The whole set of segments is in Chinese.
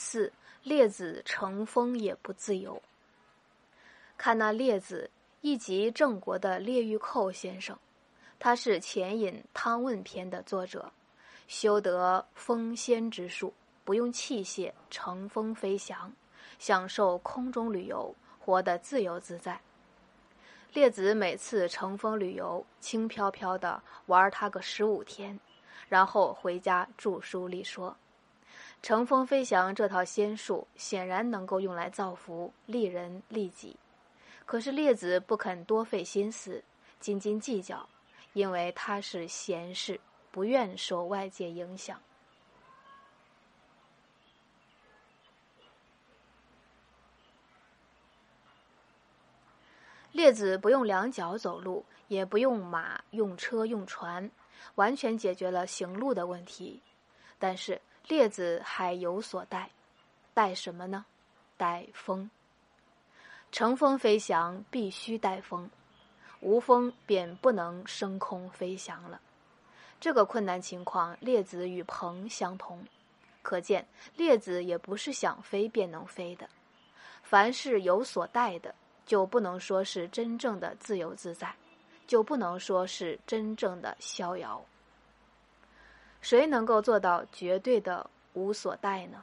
四列子乘风也不自由。看那列子，一即郑国的列玉寇先生，他是前引《汤问篇》的作者，修得风仙之术，不用器械，乘风飞翔，享受空中旅游，活得自由自在。列子每次乘风旅游，轻飘飘的玩他个15天，然后回家著书立说。乘风飞翔这套仙术显然能够用来造福，利人利己。可是列子不肯多费心思，斤斤计较，因为他是贤士，不愿受外界影响。列子不用两脚走路，也不用马，用车，用船，完全解决了行路的问题。但是列子还有所带，带什么呢？带风。乘风飞翔必须带风，无风便不能升空飞翔了。这个困难情况，列子与鹏相同，可见列子也不是想飞便能飞的。凡是有所带的，就不能说是真正的自由自在，就不能说是真正的逍遥。谁能够做到绝对的无所带呢？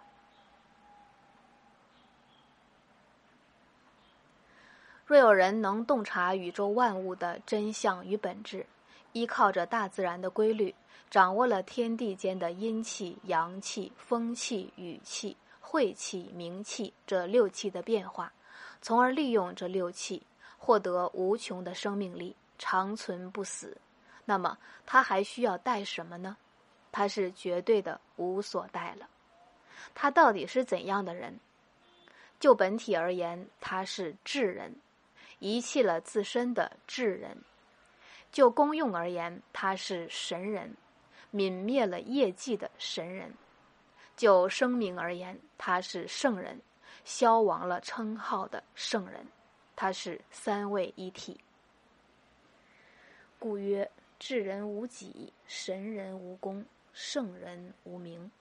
若有人能洞察宇宙万物的真相与本质，依靠着大自然的规律，掌握了天地间的阴气、阳气、风气、雨气、晦气、明气这6气的变化，从而利用这6气，获得无穷的生命力，长存不死，那么他还需要带什么呢？他是绝对的无所带了。他到底是怎样的人？就本体而言，他是智人，遗弃了自身的智人；就功用而言，他是神人，泯灭了业绩的神人；就声名而言，他是圣人，消亡了称号的圣人。他是3位一体。故曰：智人无己，神人无功，圣人无名。